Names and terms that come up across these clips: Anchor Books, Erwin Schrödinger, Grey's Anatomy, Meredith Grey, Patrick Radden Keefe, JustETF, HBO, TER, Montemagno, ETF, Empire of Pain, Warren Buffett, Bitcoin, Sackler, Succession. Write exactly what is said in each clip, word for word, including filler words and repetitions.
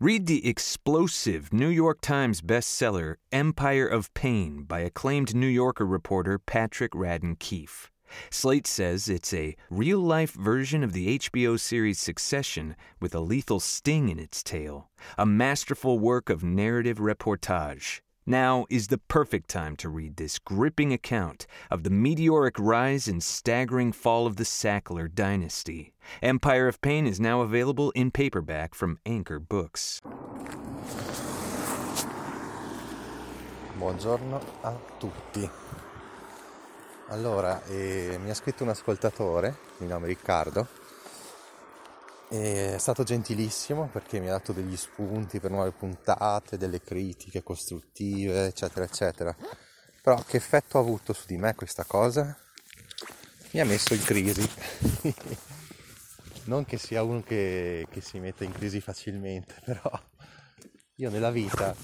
Read the explosive New York Times bestseller Empire of Pain by acclaimed New Yorker reporter Patrick Radden Keefe. Slate says it's a real-life version of the H B O series Succession with a lethal sting in its tail, a masterful work of narrative reportage. Now is the perfect time to read this gripping account of the meteoric rise and staggering fall of the Sackler dynasty. Empire of Pain is now available in paperback from Anchor Books. Buongiorno a tutti. Allora, eh, mi ha scritto un ascoltatore, mi chiamo Riccardo, e è stato gentilissimo perché mi ha dato degli spunti per nuove puntate, delle critiche costruttive, eccetera, eccetera. Però che effetto ha avuto su di me questa cosa? Mi ha messo in crisi. Non che sia uno che, che si mette in crisi facilmente, però io nella vita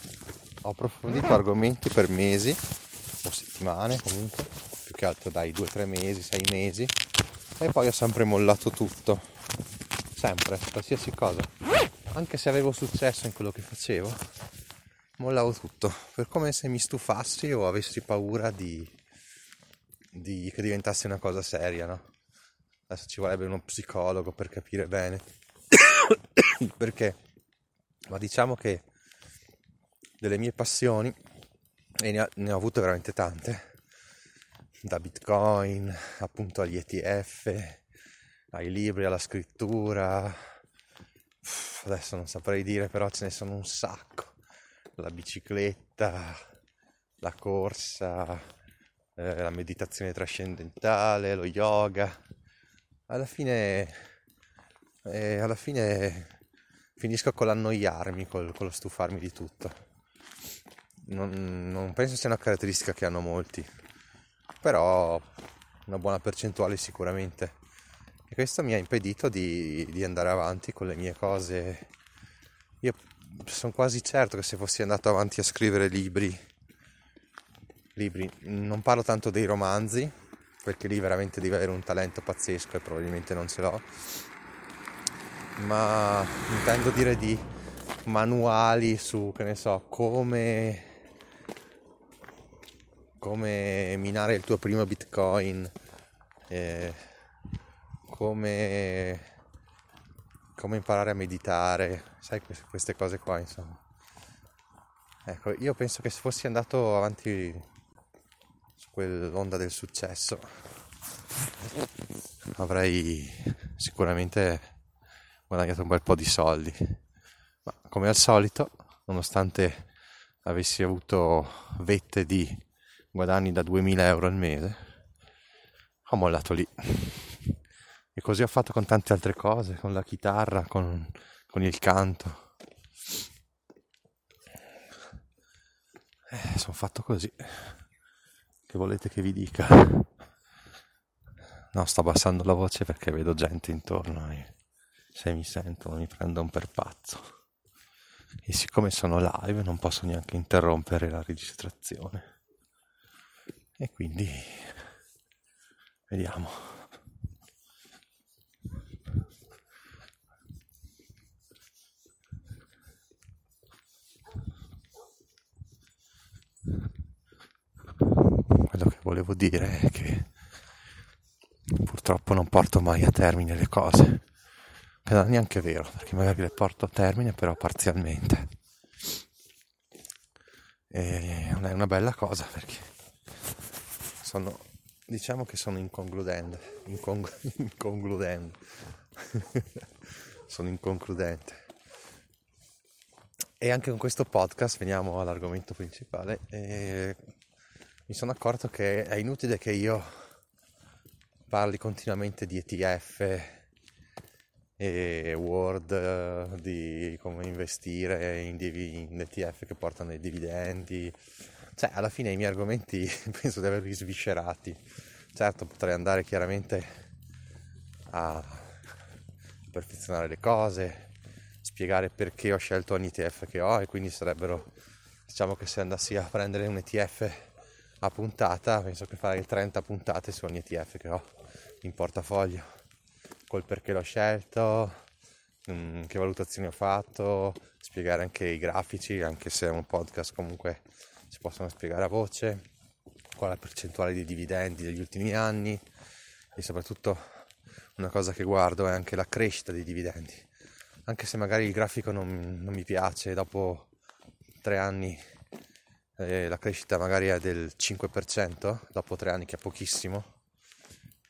ho approfondito argomenti per mesi, o settimane comunque, più che altro dai due tre mesi, sei mesi, e poi ho sempre mollato tutto, sempre, qualsiasi cosa, anche se avevo successo in quello che facevo, mollavo tutto, per come se mi stufassi o avessi paura di, di che diventasse una cosa seria, no? Adesso ci vorrebbe uno psicologo per capire bene il perché, ma diciamo che delle mie passioni, e ne ho, ne ho avute veramente tante, da Bitcoin appunto agli E T F, ai libri, alla scrittura, Uff, adesso non saprei dire, però ce ne sono un sacco, la bicicletta, la corsa, eh, la meditazione trascendentale, lo yoga, alla fine, eh, alla fine finisco con l'annoiarmi, col, con lo stufarmi di tutto. Non, non penso sia una caratteristica che hanno molti, però una buona percentuale sicuramente, e questo mi ha impedito di, di andare avanti con le mie cose. Io sono quasi certo che se fossi andato avanti a scrivere libri libri, non parlo tanto dei romanzi, perché lì veramente devi avere un talento pazzesco e probabilmente non ce l'ho, ma intendo dire di manuali su, che ne so, come come minare il tuo primo Bitcoin, eh, come, come imparare a meditare, sai, queste cose qua, insomma. Ecco, io penso che se fossi andato avanti su quell'onda del successo avrei sicuramente guadagnato un bel po' di soldi, ma come al solito, nonostante avessi avuto vette di guadagni da duemila euro al mese, ho mollato lì, e così ho fatto con tante altre cose, con la chitarra, con, con il canto, eh, sono fatto così, che volete che vi dica? No, sto abbassando la voce perché vedo gente intorno e se mi sentono mi prendono per pazzo, e siccome sono live non posso neanche interrompere la registrazione. E quindi vediamo. Quello che volevo dire è che purtroppo non porto mai a termine le cose. Che non è neanche vero, perché magari le porto a termine però parzialmente. E non è una bella cosa perché sono, diciamo che sono inconcludente, incongru- inconcludente. sono inconcludente. E anche con questo podcast veniamo all'argomento principale. E mi sono accorto che è inutile che io parli continuamente di E T F e Word, di come investire in, div- in E T F che portano i dividendi. Cioè, alla fine i miei argomenti penso di averli sviscerati. Certo, potrei andare chiaramente a perfezionare le cose, spiegare perché ho scelto ogni E T F che ho, e quindi sarebbero, diciamo che se andassi a prendere un E T F a puntata, penso che farei trenta puntate su ogni E T F che ho in portafoglio, col perché l'ho scelto, um, che valutazioni ha fatto, spiegare anche i grafici, anche se è un podcast comunque si possono spiegare a voce, qual è la percentuale di dividendi degli ultimi anni, e soprattutto una cosa che guardo è anche la crescita dei dividendi, anche se magari il grafico non, non mi piace, dopo tre anni eh, la crescita magari è del cinque per cento, dopo tre anni, che è pochissimo,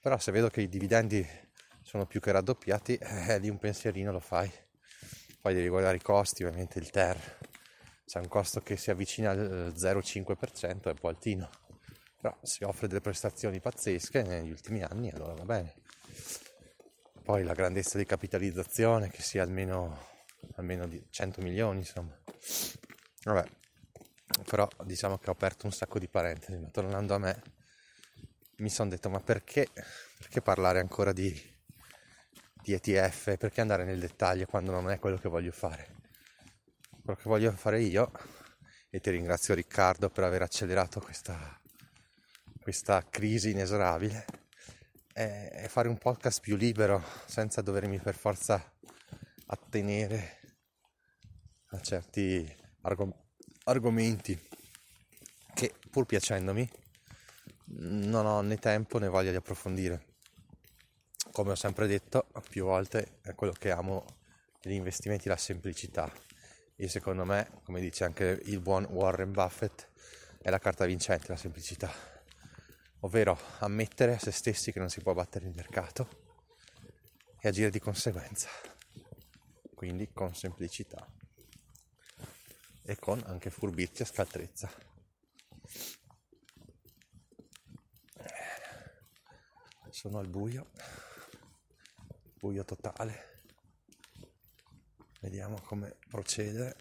però se vedo che i dividendi sono più che raddoppiati, eh, di un pensierino lo fai. Poi devi guardare i costi, ovviamente il T E R, c'è un costo che si avvicina al zero virgola cinque per cento, è un po' altino, però si offre delle prestazioni pazzesche negli ultimi anni, allora va bene. Poi la grandezza di capitalizzazione, che sia almeno, almeno di cento milioni, insomma. Vabbè, però diciamo che ho aperto un sacco di parentesi, ma tornando a me, mi sono detto, ma perché, perché parlare ancora di, di E T F? Perché andare nel dettaglio quando non è quello che voglio fare? Quello che voglio fare io, e ti ringrazio Riccardo per aver accelerato questa, questa crisi inesorabile, è, è fare un podcast più libero, senza dovermi per forza attenere a certi argom- argomenti che, pur piacendomi, non ho né tempo né voglia di approfondire. Come ho sempre detto più volte, è quello che amo degli investimenti, la semplicità, e secondo me, come dice anche il buon Warren Buffett, è la carta vincente la semplicità, ovvero ammettere a se stessi che non si può battere il mercato e agire di conseguenza, quindi con semplicità e con anche furbizia e scaltrezza. Sono al buio, buio totale, vediamo come procedere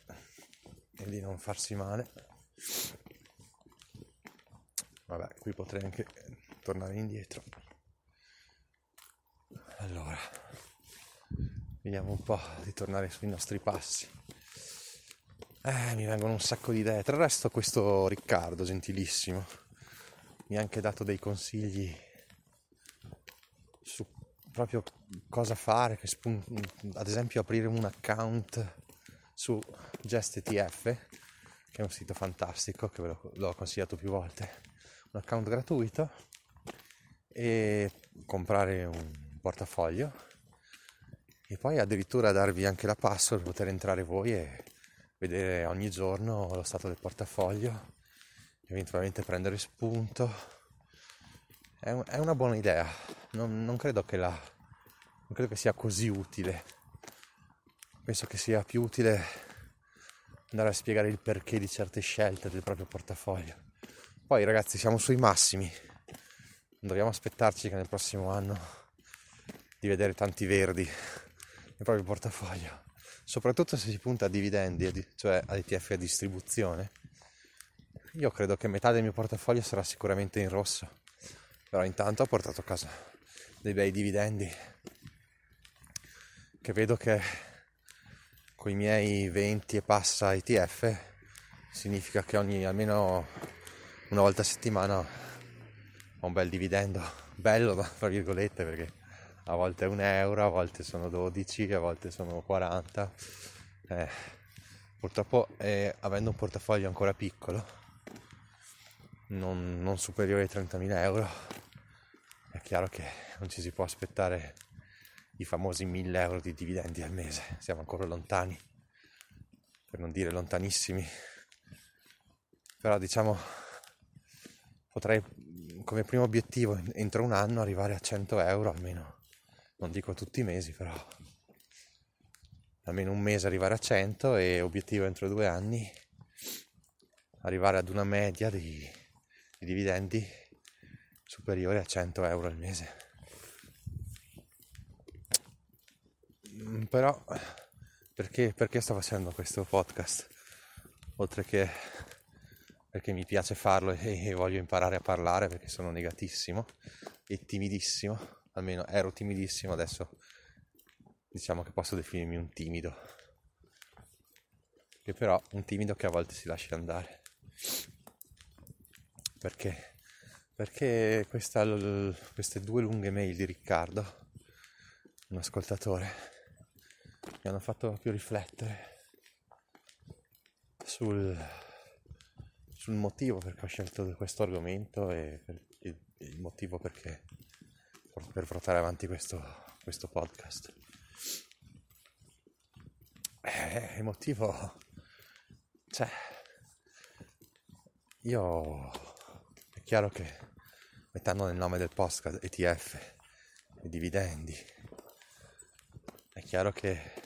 e di non farsi male. Vabbè, qui potrei anche tornare indietro. Allora, vediamo un po' di tornare sui nostri passi. Eh, mi vengono un sacco di idee. Tra il resto questo Riccardo, gentilissimo, mi ha anche dato dei consigli su proprio cosa fare, che spun- ad esempio aprire un account su JustETF, che è un sito fantastico, che ve lo, l'ho consigliato più volte, un account gratuito, e comprare un portafoglio, e poi addirittura darvi anche la password per poter entrare voi e vedere ogni giorno lo stato del portafoglio, eventualmente prendere spunto. È, un, è una buona idea. Non, non credo che la non credo che sia così utile. Penso che sia più utile andare a spiegare il perché di certe scelte del proprio portafoglio. Poi ragazzi, siamo sui massimi, non dobbiamo aspettarci che nel prossimo anno di vedere tanti verdi nel proprio portafoglio, soprattutto se si punta a dividendi, cioè a E T F a distribuzione. Io credo che metà del mio portafoglio sarà sicuramente in rosso, però intanto ho portato a casa dei bei dividendi, che vedo che con i miei venti e passa E T F significa che ogni almeno una volta a settimana ho un bel dividendo, bello tra virgolette, perché a volte è un euro, a volte sono dodici, a volte sono quaranta. Eh, purtroppo eh, avendo un portafoglio ancora piccolo, non, non superiore ai trentamila euro, è chiaro che non ci si può aspettare i famosi mille euro di dividendi al mese, siamo ancora lontani, per non dire lontanissimi. Però diciamo, potrei come primo obiettivo entro un anno arrivare a cento euro almeno, non dico tutti i mesi, però almeno un mese arrivare a cento, e obiettivo entro due anni arrivare ad una media di, di dividendi superiore a cento euro al mese. Però perché, perché sto facendo questo podcast? Oltre che perché mi piace farlo e voglio imparare a parlare, perché sono negatissimo e timidissimo, almeno ero timidissimo, adesso diciamo che posso definirmi un timido, che però un timido che a volte si lascia andare. Perché? Perché questa, queste due lunghe mail di Riccardo, un ascoltatore, mi hanno fatto più riflettere sul, sul motivo per cui ho scelto questo argomento e per, il, il motivo perché per portare avanti questo, questo podcast. Eh, il motivo, cioè, io è chiaro che mettendo nel nome del podcast E T F, i dividendi, è chiaro che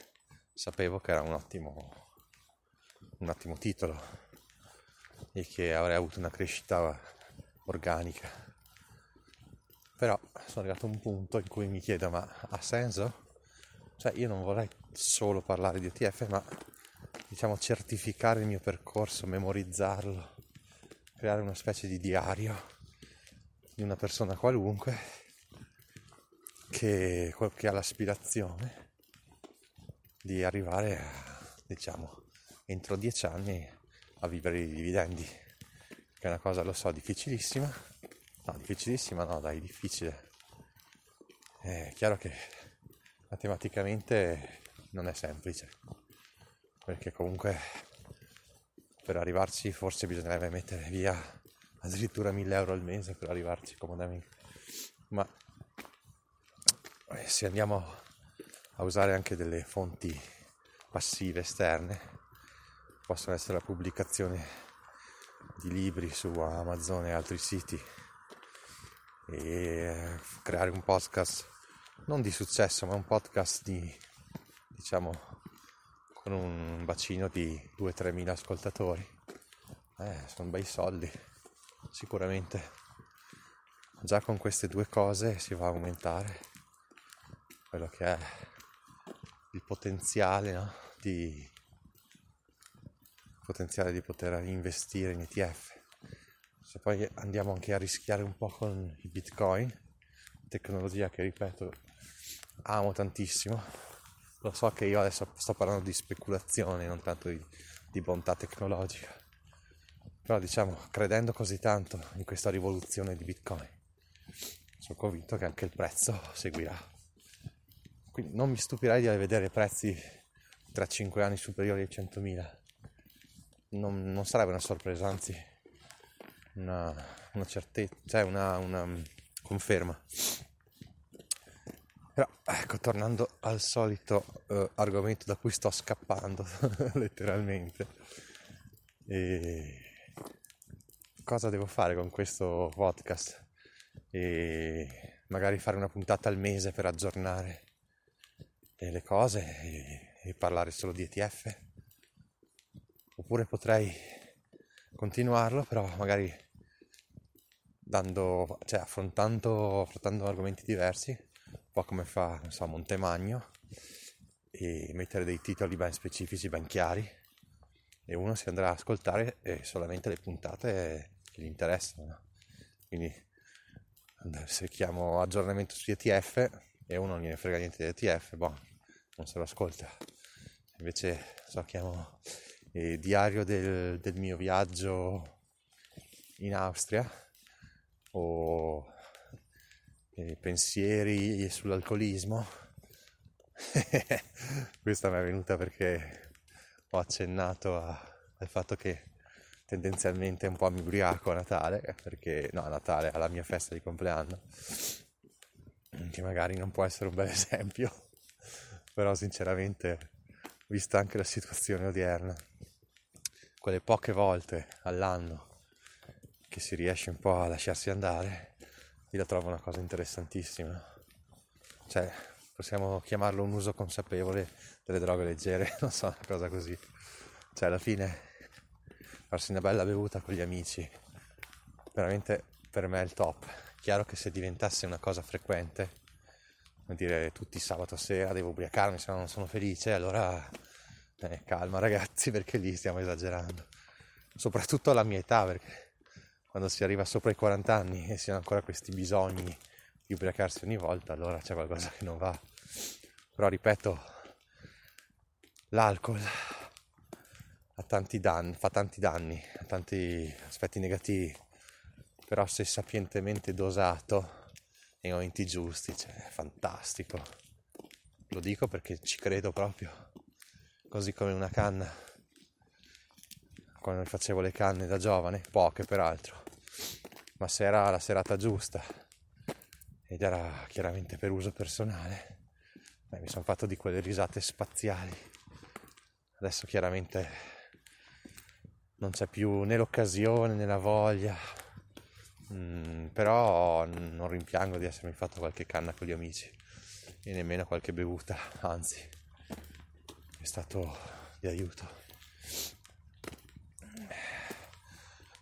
sapevo che era un ottimo un ottimo titolo e che avrei avuto una crescita organica, però sono arrivato a un punto in cui mi chiedo: ma ha senso? Cioè, io non vorrei solo parlare di E T F, ma diciamo certificare il mio percorso, memorizzarlo, creare una specie di diario di una persona qualunque che, che ha l'aspirazione di arrivare a, diciamo, entro dieci anni a vivere i dividendi, che è una cosa, lo so, difficilissima, no, difficilissima no, dai, difficile. È chiaro che matematicamente non è semplice, perché comunque per arrivarci forse bisognerebbe mettere via addirittura mille euro al mese per arrivarci comodamente, ma se andiamo a usare anche delle fonti passive esterne, possono essere la pubblicazione di libri su Amazon e altri siti, e creare un podcast non di successo, ma un podcast di, diciamo, con un bacino di due tre mila ascoltatori, eh, sono bei soldi sicuramente. Già con queste due cose si va a aumentare quello che è il potenziale, no? di potenziale di poter investire in E T F. Se poi andiamo anche a rischiare un po' con i Bitcoin, tecnologia che, ripeto, amo tantissimo, lo so che io adesso sto parlando di speculazione, non tanto di, di bontà tecnologica, però diciamo, credendo così tanto in questa rivoluzione di Bitcoin, sono convinto che anche il prezzo seguirà. Quindi non mi stupirei di vedere prezzi tra cinque anni superiori ai centomila. Non, non sarebbe una sorpresa, anzi una, una certezza, cioè una, una conferma. Però ecco, tornando al solito eh, argomento da cui sto scappando letteralmente, e cosa devo fare con questo podcast? E magari fare una puntata al mese per aggiornare le cose e, e parlare solo di E T F? Oppure potrei continuarlo, però magari dando, cioè affrontando, affrontando argomenti diversi, un po' come fa, non so, Montemagno, e mettere dei titoli ben specifici, ben chiari, e uno si andrà a ascoltare solamente le puntate che gli interessano. Quindi se chiamo aggiornamento su E T F e uno non gliene frega niente di E T F, boh, non se lo ascolta. Invece so, chiamo E diario del, del mio viaggio in Austria, o eh, pensieri sull'alcolismo. Questa mi è venuta perché ho accennato a, al fatto che tendenzialmente un po' mi ubriaco a Natale, perché no, a Natale, alla mia festa di compleanno, che magari non può essere un bel esempio, però sinceramente, vista anche la situazione odierna, quelle poche volte all'anno che si riesce un po' a lasciarsi andare, io la trovo una cosa interessantissima. Cioè, possiamo chiamarlo un uso consapevole delle droghe leggere, non so, una cosa così. Cioè, alla fine, farsi una bella bevuta con gli amici, veramente per me è il top. Chiaro che se diventasse una cosa frequente, come dire, tutti sabato sera devo ubriacarmi, se no non sono felice, allora eh, calma ragazzi, perché lì stiamo esagerando. Soprattutto alla mia età, perché quando si arriva sopra i quaranta anni e si hanno ancora questi bisogni di ubriacarsi ogni volta, allora c'è qualcosa che non va. Però ripeto, l'alcol ha tanti danni, fa tanti danni, ha tanti aspetti negativi, però se sapientemente dosato nei momenti giusti, cioè, è fantastico. Lo dico perché ci credo proprio. così come una canna, quando facevo le canne da giovane, poche peraltro, ma se era la serata giusta ed era chiaramente per uso personale, beh, mi sono fatto di quelle risate spaziali. Adesso chiaramente non c'è più né l'occasione né la voglia, mm, però non rimpiango di essermi fatto qualche canna con gli amici e nemmeno qualche bevuta, anzi è stato di aiuto.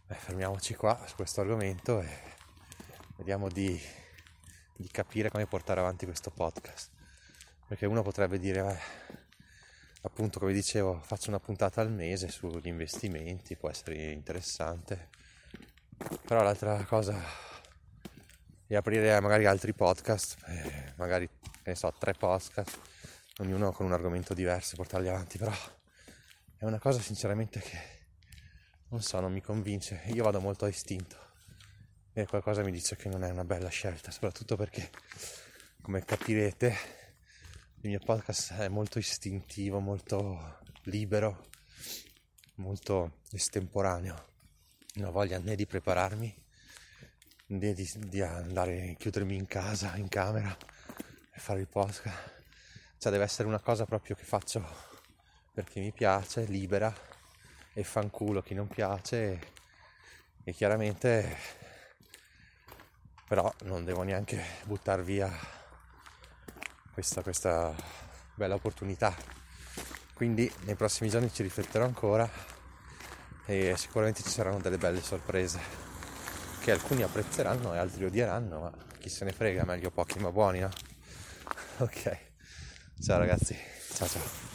Beh, fermiamoci qua su questo argomento e vediamo di, di capire come portare avanti questo podcast, perché uno potrebbe dire, beh, appunto come dicevo, faccio una puntata al mese sugli investimenti, può essere interessante, però l'altra cosa è aprire magari altri podcast, eh, magari ne so, tre podcast, ognuno con un argomento diverso e portarli avanti, però è una cosa sinceramente che non so, non mi convince, io vado molto a istinto e qualcosa mi dice che non è una bella scelta, soprattutto perché, come capirete, il mio podcast è molto istintivo, molto libero, molto estemporaneo, non ho voglia né di prepararmi né di, di andare a chiudermi in casa, in camera e fare il podcast, cioè deve essere una cosa proprio che faccio perché mi piace, libera, e fanculo chi non piace, e, e chiaramente però non devo neanche buttar via questa, questa bella opportunità, quindi nei prossimi giorni ci rifletterò ancora e sicuramente ci saranno delle belle sorprese che alcuni apprezzeranno e altri odieranno, ma chi se ne frega, meglio pochi ma buoni, no? Ok, ciao ragazzi, ciao ciao.